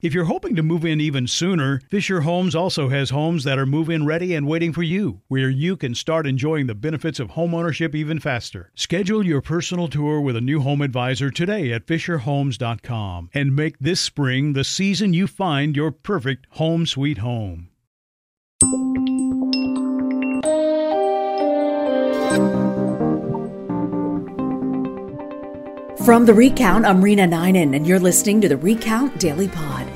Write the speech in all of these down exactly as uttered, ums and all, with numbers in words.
If you're hoping to move in even sooner, Fisher Homes also has homes that are move-in ready and waiting for you, where you can start enjoying the benefits of homeownership even faster. Schedule your personal tour with a new home advisor today at fisher homes dot com and make this spring the season you find your Your perfect home sweet home. From The Recount, I'm Reena Ninan, and you're listening to The Recount Daily Pod.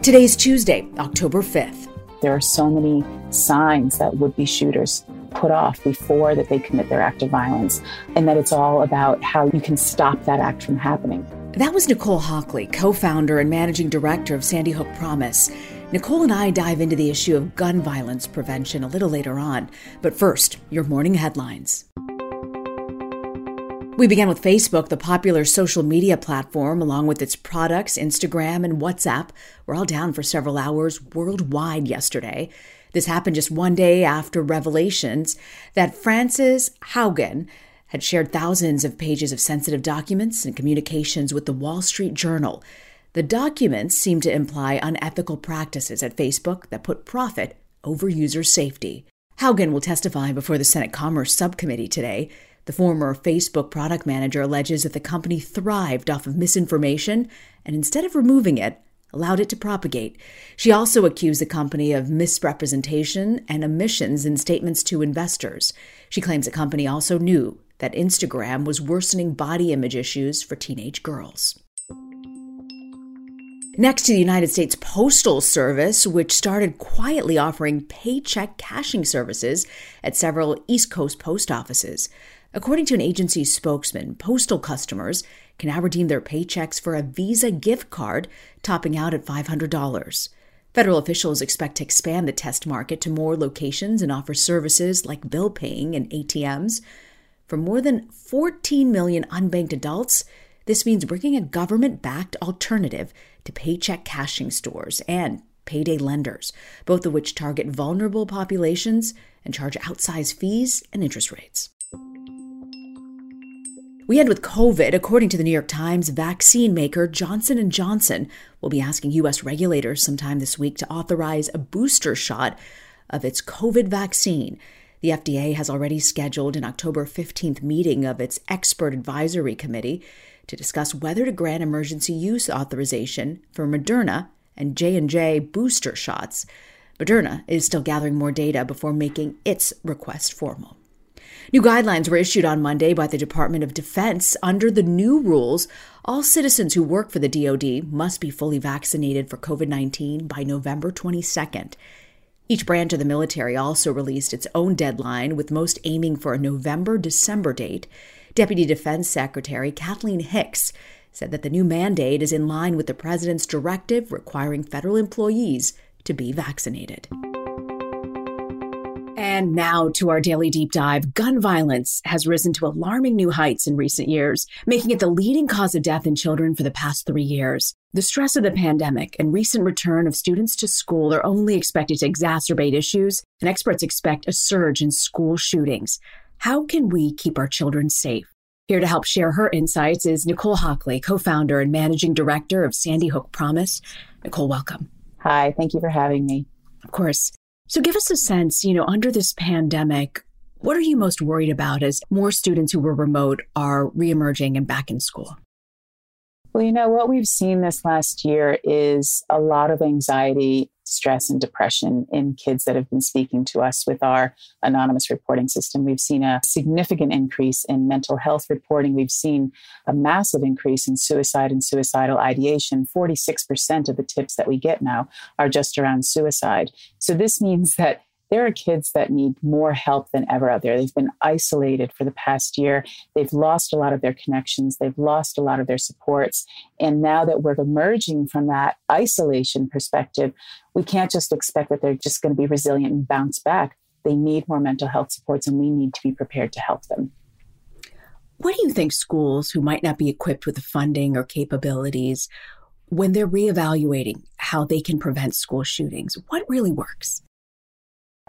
Today's Tuesday, October fifth. There are so many signs that would-be shooters put off before that they commit their act of violence, and that it's all about how you can stop that act from happening. That was Nicole Hockley, co-founder and managing director of Sandy Hook Promise. Nicole and I dive into the issue of gun violence prevention a little later on. But first, your morning headlines. We began with Facebook, the popular social media platform, along with its products, Instagram and WhatsApp, were all down for several hours worldwide yesterday. This happened just one day after revelations that Frances Haugen had shared thousands of pages of sensitive documents and communications with the Wall Street Journal. The documents seemed to imply unethical practices at Facebook that put profit over user safety. Haugen will testify before the Senate Commerce Subcommittee today. The former Facebook product manager alleges that the company thrived off of misinformation and instead of removing it, allowed it to propagate. She also accused the company of misrepresentation and omissions in statements to investors. She claims the company also knew that Instagram was worsening body image issues for teenage girls. Next to the United States Postal Service, which started quietly offering paycheck cashing services at several East Coast post offices. According to an agency spokesman, postal customers can now redeem their paychecks for a Visa gift card, topping out at five hundred dollars. Federal officials expect to expand the test market to more locations and offer services like bill paying and A T Ms. For more than fourteen million unbanked adults, this means bringing a government-backed alternative to paycheck cashing stores and payday lenders, both of which target vulnerable populations and charge outsized fees and interest rates. We end with COVID. According to the New York Times, vaccine maker Johnson and Johnson will be asking U S regulators sometime this week to authorize a booster shot of its COVID vaccine. The F D A has already scheduled an October fifteenth meeting of its expert advisory committee to discuss whether to grant emergency use authorization for Moderna and J and J booster shots. Moderna is still gathering more data before making its request formal. New guidelines were issued on Monday by the Department of Defense. Under the new rules, all citizens who work for the D O D must be fully vaccinated for COVID nineteen by November twenty-second. Each branch of the military also released its own deadline, with most aiming for a November-December date. Deputy Defense Secretary Kathleen Hicks said that the new mandate is in line with the president's directive requiring federal employees to be vaccinated. And now to our daily deep dive. Gun violence has risen to alarming new heights in recent years, making it the leading cause of death in children for the past three years. The stress of the pandemic and recent return of students to school are only expected to exacerbate issues, and experts expect a surge in school shootings. How can we keep our children safe? Here to help share her insights is Nicole Hockley, co-founder and managing director of Sandy Hook Promise. Nicole, welcome. Hi, thank you for having me. Of course. So give us a sense, you know, under this pandemic, what are you most worried about as more students who were remote are reemerging and back in school? Well, you know, what we've seen this last year is a lot of anxiety, stress, and depression in kids that have been speaking to us with our anonymous reporting system. We've seen a significant increase in mental health reporting. We've seen a massive increase in suicide and suicidal ideation. forty-six percent of the tips that we get now are just around suicide. So this means that there are kids that need more help than ever out there. They've been isolated for the past year. They've lost a lot of their connections. They've lost a lot of their supports. And now that we're emerging from that isolation perspective, we can't just expect that they're just going to be resilient and bounce back. They need more mental health supports, and we need to be prepared to help them. What do you think schools who might not be equipped with the funding or capabilities, when they're reevaluating how they can prevent school shootings, what really works?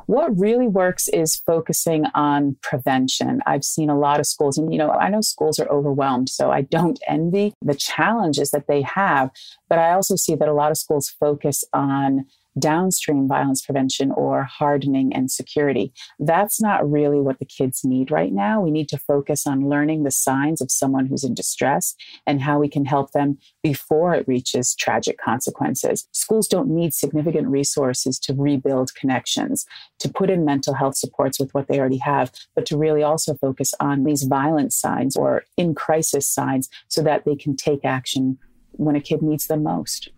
What really works is focusing on prevention. I've seen a lot of schools, and you know, I know schools are overwhelmed, so I don't envy the challenges that they have, but I also see that a lot of schools focus on downstream violence prevention or hardening and security. That's not really what the kids need right now. We need to focus on learning the signs of someone who's in distress and how we can help them before it reaches tragic consequences. Schools don't need significant resources to rebuild connections, to put in mental health supports with what they already have, but to really also focus on these violent signs or in crisis signs so that they can take action when a kid needs them most.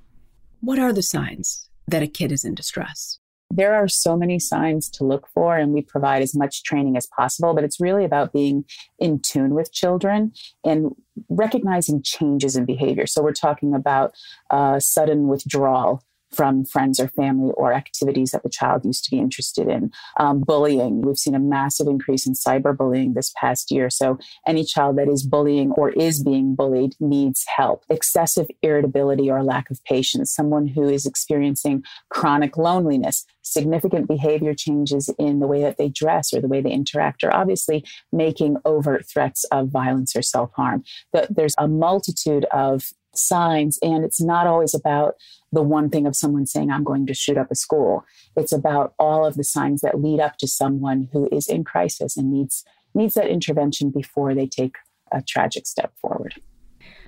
What are the signs that a kid is in distress? There are so many signs to look for, and we provide as much training as possible, but it's really about being in tune with children and recognizing changes in behavior. So we're talking about uh, sudden withdrawal from friends or family or activities that the child used to be interested in. Um, bullying, we've seen a massive increase in cyberbullying this past year. So any child that is bullying or is being bullied needs help. Excessive irritability or lack of patience, someone who is experiencing chronic loneliness, significant behavior changes in the way that they dress or the way they interact, or obviously making overt threats of violence or self-harm. There's a multitude of signs, and it's not always about the one thing of someone saying, I'm going to shoot up a school. It's about all of the signs that lead up to someone who is in crisis and needs needs that intervention before they take a tragic step forward.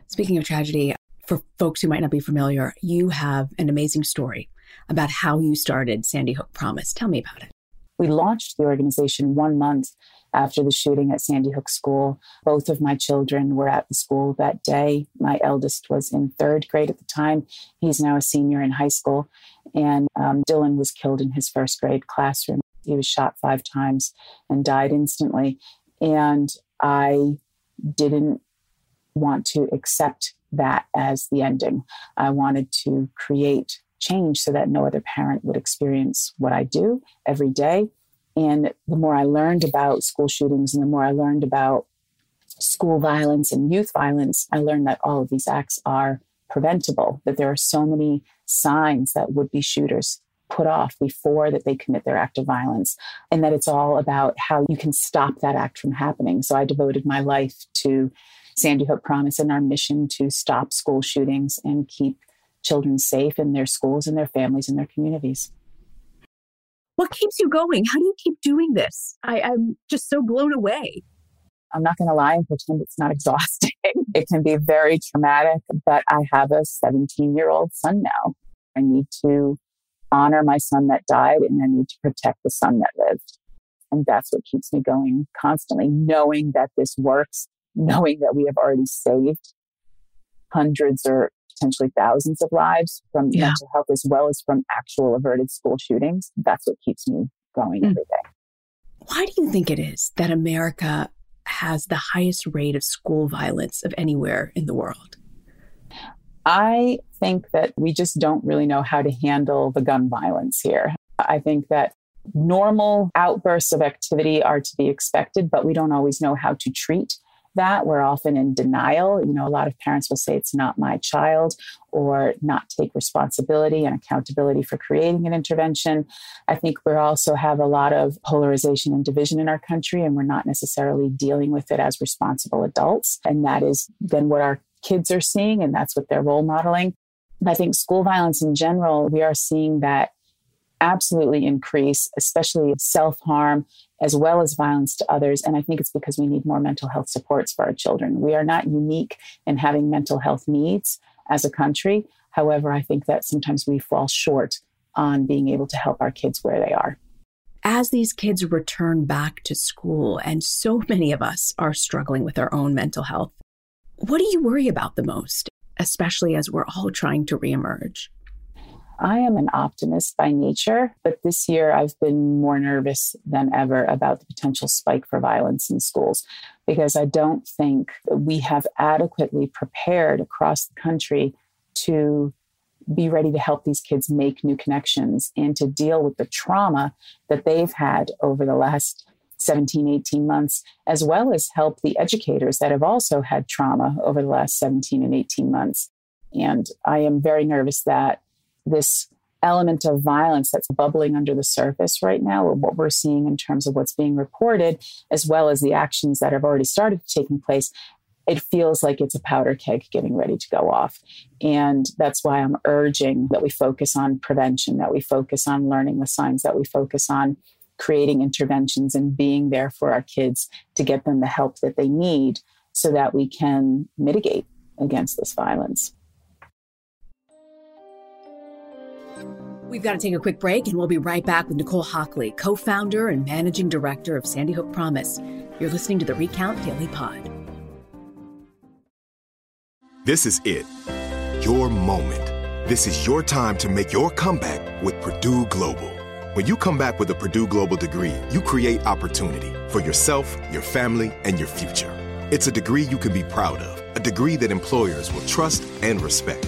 Speaking of tragedy, for folks who might not be familiar, you have an amazing story about how you started Sandy Hook Promise. Tell me about it. We launched the organization one month after the shooting at Sandy Hook School. Both of my children were at the school that day. My eldest was in third grade at the time. He's now a senior in high school. And um, Dylan was killed in his first grade classroom. He was shot five times and died instantly. And I didn't want to accept that as the ending. I wanted to create change so that no other parent would experience what I do every day. And the more I learned about school shootings and the more I learned about school violence and youth violence, I learned that all of these acts are preventable, that there are so many signs that would-be shooters put off before that they commit their act of violence, and that it's all about how you can stop that act from happening. So I devoted my life to Sandy Hook Promise and our mission to stop school shootings and keep children safe in their schools and their families and their communities. What keeps you going? How do you keep doing this? I, I'm just so blown away. I'm not going to lie and pretend it's not exhausting. It can be very traumatic, but I have a seventeen-year-old son now. I need to honor my son that died, and I need to protect the son that lived. And that's what keeps me going constantly, knowing that this works, knowing that we have already saved hundreds or potentially thousands of lives from yeah. mental health as well as from actual averted school shootings. That's what keeps me going mm. every day. Why do you think it is that America has the highest rate of school violence of anywhere in the world? I think that we just don't really know how to handle the gun violence here. I think that normal outbursts of activity are to be expected, but we don't always know how to treat that. We're often in denial. You know, a lot of parents will say it's not my child, or not take responsibility and accountability for creating an intervention. I think we also have a lot of polarization and division in our country, and we're not necessarily dealing with it as responsible adults. And that is then what our kids are seeing, and that's what they're role modeling. I think school violence in general, we are seeing that absolutely increase, especially self-harm, as well as violence to others. And I think it's because we need more mental health supports for our children. We are not unique in having mental health needs as a country. However, I think that sometimes we fall short on being able to help our kids where they are. As these kids return back to school, and so many of us are struggling with our own mental health, what do you worry about the most, especially as we're all trying to reemerge? I am an optimist by nature, but this year I've been more nervous than ever about the potential spike for violence in schools, because I don't think we have adequately prepared across the country to be ready to help these kids make new connections and to deal with the trauma that they've had over the last seventeen, eighteen months, as well as help the educators that have also had trauma over the last seventeen and eighteen months. And I am very nervous that this element of violence that's bubbling under the surface right now, or what we're seeing in terms of what's being reported, as well as the actions that have already started taking place, it feels like it's a powder keg getting ready to go off. And that's why I'm urging that we focus on prevention, that we focus on learning the signs, that we focus on creating interventions and being there for our kids to get them the help that they need so that we can mitigate against this violence. We've got to take a quick break, and we'll be right back with Nicole Hockley, co-founder and managing director of Sandy Hook Promise. You're listening to The Recount Daily Pod. This is it, your moment. This is your time to make your comeback with Purdue Global. When you come back with a Purdue Global degree, you create opportunity for yourself, your family, and your future. It's a degree you can be proud of, a degree that employers will trust and respect.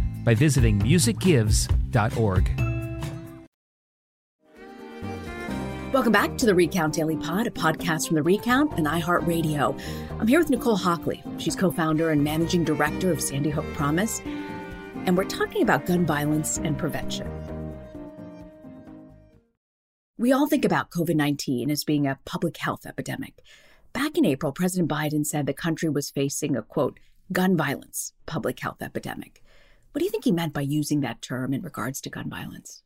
by visiting music gives dot org. Welcome back to The Recount Daily Pod, a podcast from The Recount and iHeartRadio. I'm here with Nicole Hockley. She's co-founder and managing director of Sandy Hook Promise, and we're talking about gun violence and prevention. We all think about covid nineteen as being a public health epidemic. Back in April, President Biden said the country was facing a, quote, gun violence public health epidemic. What do you think he meant by using that term in regards to gun violence?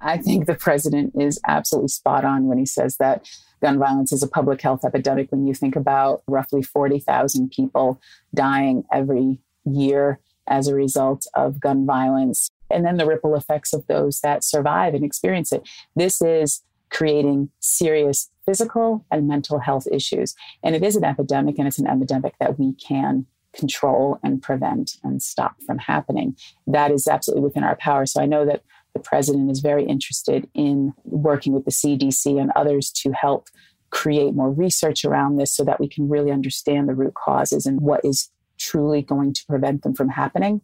I think the president is absolutely spot on when he says that gun violence is a public health epidemic. When you think about roughly forty thousand people dying every year as a result of gun violence, and then the ripple effects of those that survive and experience it, this is creating serious physical and mental health issues. And it is an epidemic, and it's an epidemic that we can control and prevent and stop from happening. That is absolutely within our power. So I know that the president is very interested in working with the C D C and others to help create more research around this so that we can really understand the root causes and what is truly going to prevent them from happening.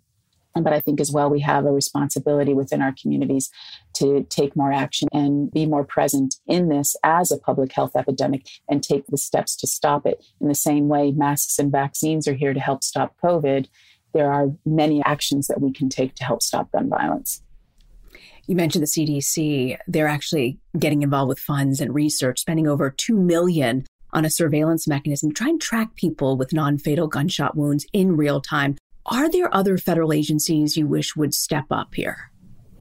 But I think as well, we have a responsibility within our communities to take more action and be more present in this as a public health epidemic and take the steps to stop it. In the same way, masks and vaccines are here to help stop COVID. There are many actions that we can take to help stop gun violence. You mentioned the C D C. They're actually getting involved with funds and research, spending over two million dollars on a surveillance mechanism to try and track people with non-fatal gunshot wounds in real time. Are there other federal agencies you wish would step up here?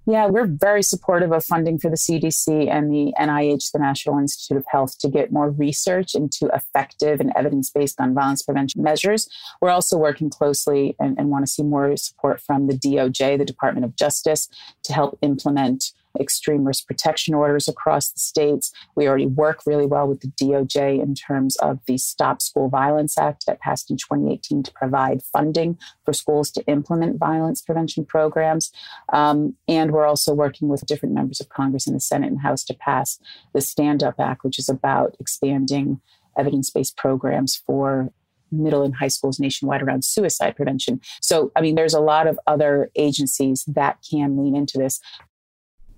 Yeah, we're very supportive of funding for the C D C and the N I H, the National Institute of Health, to get more research into effective and evidence-based gun violence prevention measures. We're also working closely and, and want to see more support from the D O J, the Department of Justice, to help implement extreme risk protection orders across the states. We already work really well with the D O J in terms of the Stop School Violence Act that passed in twenty eighteen to provide funding for schools to implement violence prevention programs. Um, and we're also working with different members of Congress in the Senate and House to pass the Stand Up Act, which is about expanding evidence-based programs for middle and high schools nationwide around suicide prevention. So, I mean, there's a lot of other agencies that can lean into this.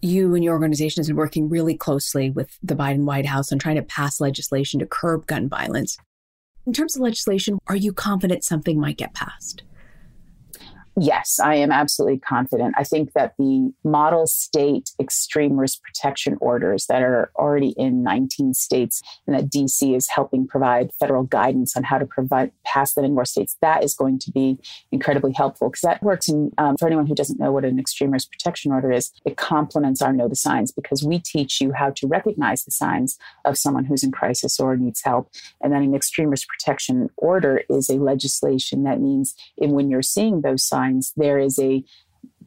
You and your organization has been working really closely with the Biden White House on trying to pass legislation to curb gun violence. In terms of legislation, are you confident something might get passed? Yes, I am absolutely confident. I think that the model state extreme risk protection orders that are already in nineteen states and that D C is helping provide federal guidance on how to provide, pass them in more states, that is going to be incredibly helpful because that works. And um, for anyone who doesn't know what an extreme risk protection order is, it complements our Know the Signs because we teach you how to recognize the signs of someone who's in crisis or needs help. And then an extreme risk protection order is a legislation that means in, when you're seeing those signs, there is a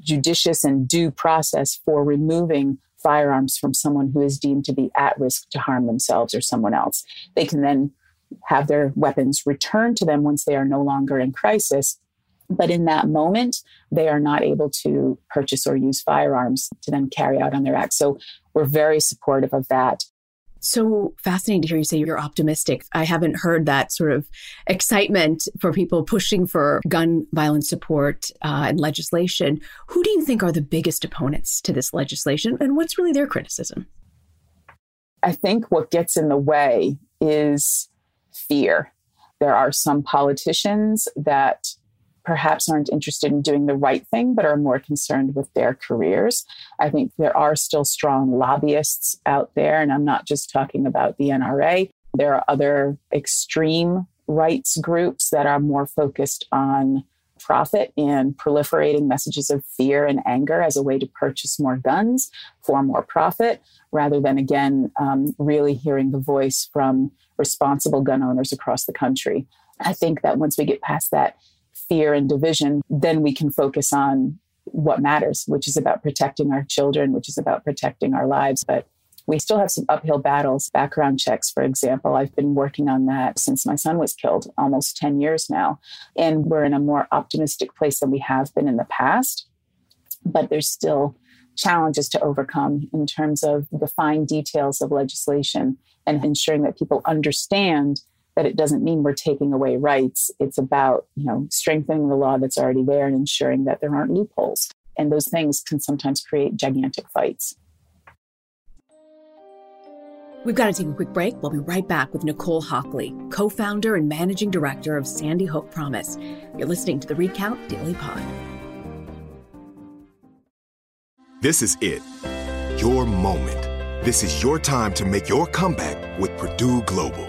judicious and due process for removing firearms from someone who is deemed to be at risk to harm themselves or someone else. They can then have their weapons returned to them once they are no longer in crisis. But in that moment, they are not able to purchase or use firearms to then carry out on their acts. So we're very supportive of that. So fascinating to hear you say you're optimistic. I haven't heard that sort of excitement for people pushing for gun violence support uh, and legislation. Who do you think are the biggest opponents to this legislation and what's really their criticism? I think what gets in the way is fear. There are some politicians that perhaps aren't interested in doing the right thing, but are more concerned with their careers. I think there are still strong lobbyists out there, and I'm not just talking about the N R A. There are other extreme rights groups that are more focused on profit and proliferating messages of fear and anger as a way to purchase more guns for more profit, rather than, again, um, really hearing the voice from responsible gun owners across the country. I think that once we get past that fear and division, then we can focus on what matters, which is about protecting our children, which is about protecting our lives. But we still have some uphill battles. Background checks, for example, I've been working on that since my son was killed, almost ten years now. And we're in a more optimistic place than we have been in the past. But there's still challenges to overcome in terms of the fine details of legislation and ensuring that people understand that it doesn't mean we're taking away rights. It's about, you know, strengthening the law that's already there and ensuring that there aren't loopholes. And those things can sometimes create gigantic fights. We've got to take a quick break. We'll be right back with Nicole Hockley, co-founder and managing director of Sandy Hook Promise. You're listening to The Recount Daily Pod. This is it, your moment. This is your time to make your comeback with Purdue Global.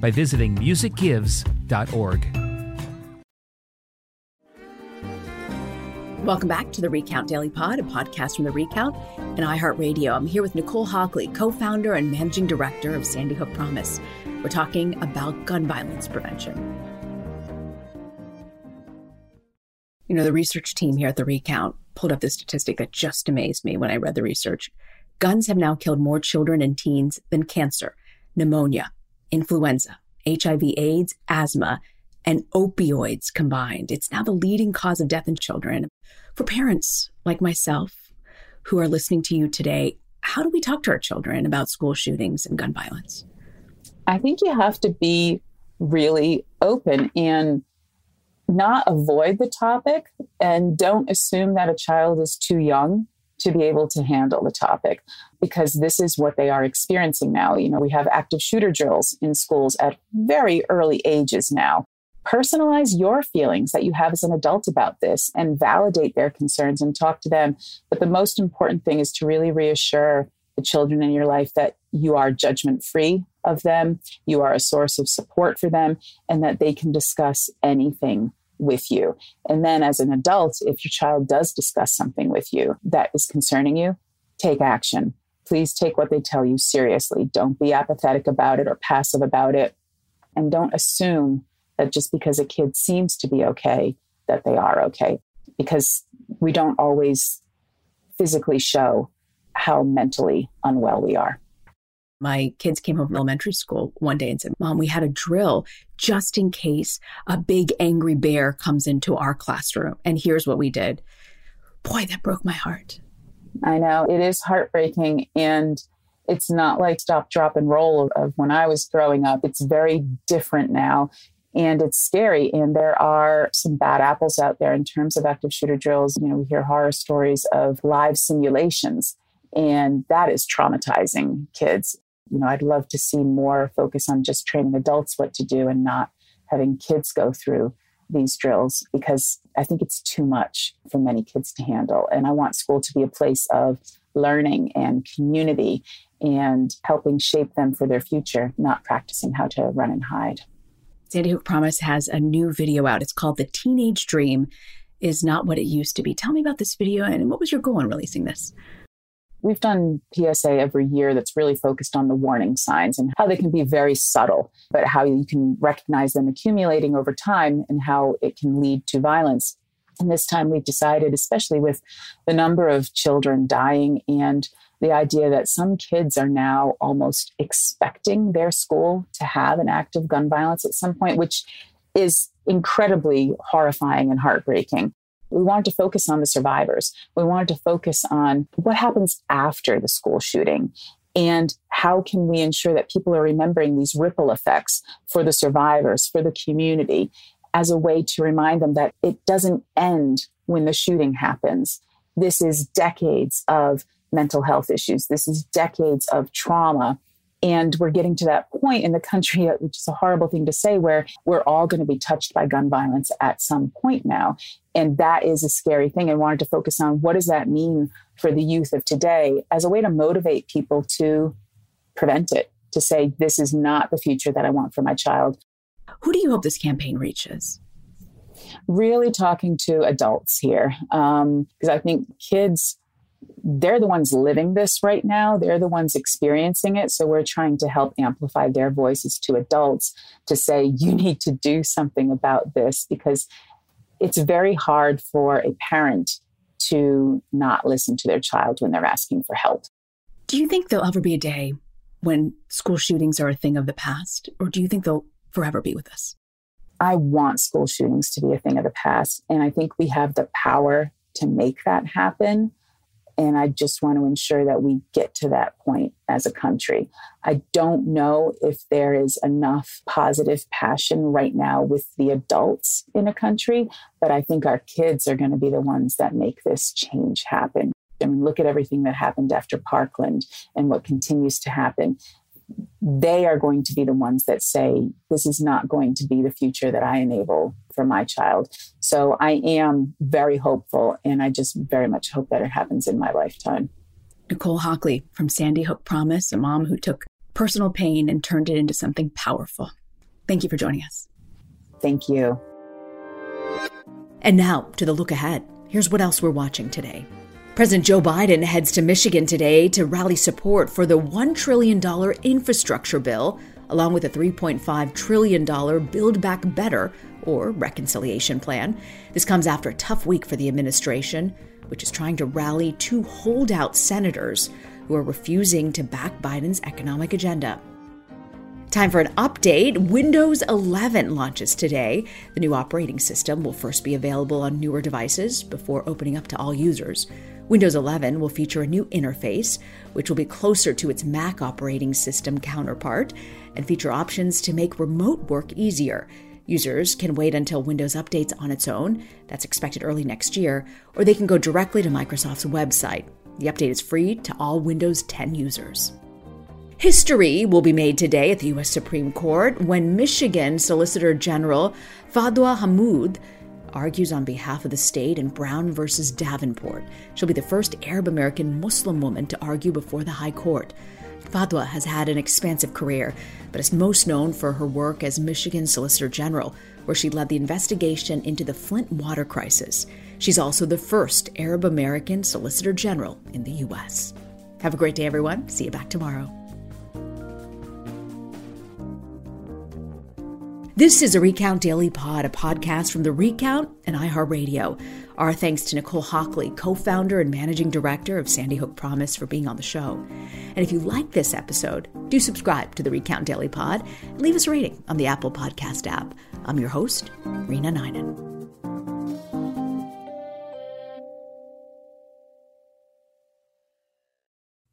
by visiting music gives dot org. Welcome back to The Recount Daily Pod, a podcast from The Recount and iHeartRadio. I'm here with Nicole Hockley, co-founder and managing director of Sandy Hook Promise. We're talking about gun violence prevention. You know, the research team here at The Recount pulled up this statistic that just amazed me when I read the research. Guns have now killed more children and teens than cancer, pneumonia, influenza, H I V AIDS, asthma, and opioids combined. It's now the leading cause of death in children. For parents like myself who are listening to you today, how do we talk to our children about school shootings and gun violence? I think you have to be really open and not avoid the topic, and don't assume that a child is too young to be able to handle the topic, because this is what they are experiencing now. You know, we have active shooter drills in schools at very early ages now. Personalize your feelings that you have as an adult about this and validate their concerns and talk to them. But the most important thing is to really reassure the children in your life that you are judgment-free of them, you are a source of support for them, and that they can discuss anything with you. And then as an adult, if your child does discuss something with you that is concerning you, take action. Please take what they tell you seriously. Don't be apathetic about it or passive about it. And don't assume that just because a kid seems to be okay, that they are okay, because we don't always physically show how mentally unwell we are. My kids came home from elementary school one day and said, "Mom, we had a drill just in case a big angry bear comes into our classroom. And here's what we did." Boy, that broke my heart. I know. It is heartbreaking. And it's not like stop, drop, and roll of when I was growing up. It's very different now. And it's scary. And there are some bad apples out there in terms of active shooter drills. You know, we hear horror stories of live simulations. And that is traumatizing kids. You know, I'd love to see more focus on just training adults what to do and not having kids go through these drills, because I think it's too much for many kids to handle. And I want school to be a place of learning and community and helping shape them for their future, not practicing how to run and hide. Sandy Hook Promise has a new video out. It's called The Teenage Dream Is Not What It Used to Be. Tell me about this video, and what was your goal in releasing this? We've done P S A every year that's really focused on the warning signs and how they can be very subtle, but how you can recognize them accumulating over time and how it can lead to violence. And this time we've decided, especially with the number of children dying and the idea that some kids are now almost expecting their school to have an act of gun violence at some point, which is incredibly horrifying and heartbreaking. We wanted to focus on the survivors. We wanted to focus on what happens after the school shooting and how can we ensure that people are remembering these ripple effects for the survivors, for the community, as a way to remind them that it doesn't end when the shooting happens. This is decades of mental health issues. This is decades of trauma. And we're getting to that point in the country, which is a horrible thing to say, where we're all going to be touched by gun violence at some point now. And that is a scary thing. And wanted to focus on what does that mean for the youth of today as a way to motivate people to prevent it, to say, this is not the future that I want for my child. Who do you hope this campaign reaches? Really talking to adults here, um, because I think kids they're the ones living this right now. They're the ones experiencing it. So we're trying to help amplify their voices to adults to say, you need to do something about this, because it's very hard for a parent to not listen to their child when they're asking for help. Do you think there'll ever be a day when school shootings are a thing of the past, or do you think they'll forever be with us? I want school shootings to be a thing of the past, and I think we have the power to make that happen. And I just want to ensure that we get to that point as a country. I don't know if there is enough positive passion right now with the adults in a country, but I think our kids are going to be the ones that make this change happen. I mean, look at everything that happened after Parkland and what continues to happen. They are going to be the ones that say, this is not going to be the future that I enable for my child. So I am very hopeful, and I just very much hope that it happens in my lifetime. Nicole Hockley from Sandy Hook Promise, a mom who took personal pain and turned it into something powerful. Thank you for joining us. Thank you. And now to the look ahead. Here's what else we're watching today. President Joe Biden heads to Michigan today to rally support for the one trillion dollars infrastructure bill, along with a three point five trillion dollars Build Back Better, or reconciliation plan. This comes after a tough week for the administration, which is trying to rally two holdout senators who are refusing to back Biden's economic agenda. Time for an update. Windows eleven launches today. The new operating system will first be available on newer devices before opening up to all users. Windows eleven will feature a new interface, which will be closer to its Mac operating system counterpart, and feature options to make remote work easier. Users can wait until Windows updates on its own. That's expected early next year. Or they can go directly to Microsoft's website. The update is free to all Windows ten users. History will be made today at the U S Supreme Court when Michigan Solicitor General Fadwa Hamoud argues on behalf of the state in Brown versus Davenport. She'll be the first Arab American Muslim woman to argue before the High Court. Fadwa has had an expansive career, but is most known for her work as Michigan Solicitor General, where she led the investigation into the Flint water crisis. She's also the first Arab American Solicitor General in the U S. Have a great day, everyone. See you back tomorrow. This is a Recount Daily Pod, a podcast from The Recount and iHeartRadio. Our thanks to Nicole Hockley, co-founder and managing director of Sandy Hook Promise, for being on the show. And if you like this episode, do subscribe to The Recount Daily Pod and leave us a rating on the Apple Podcast app. I'm your host, Reena Ninan.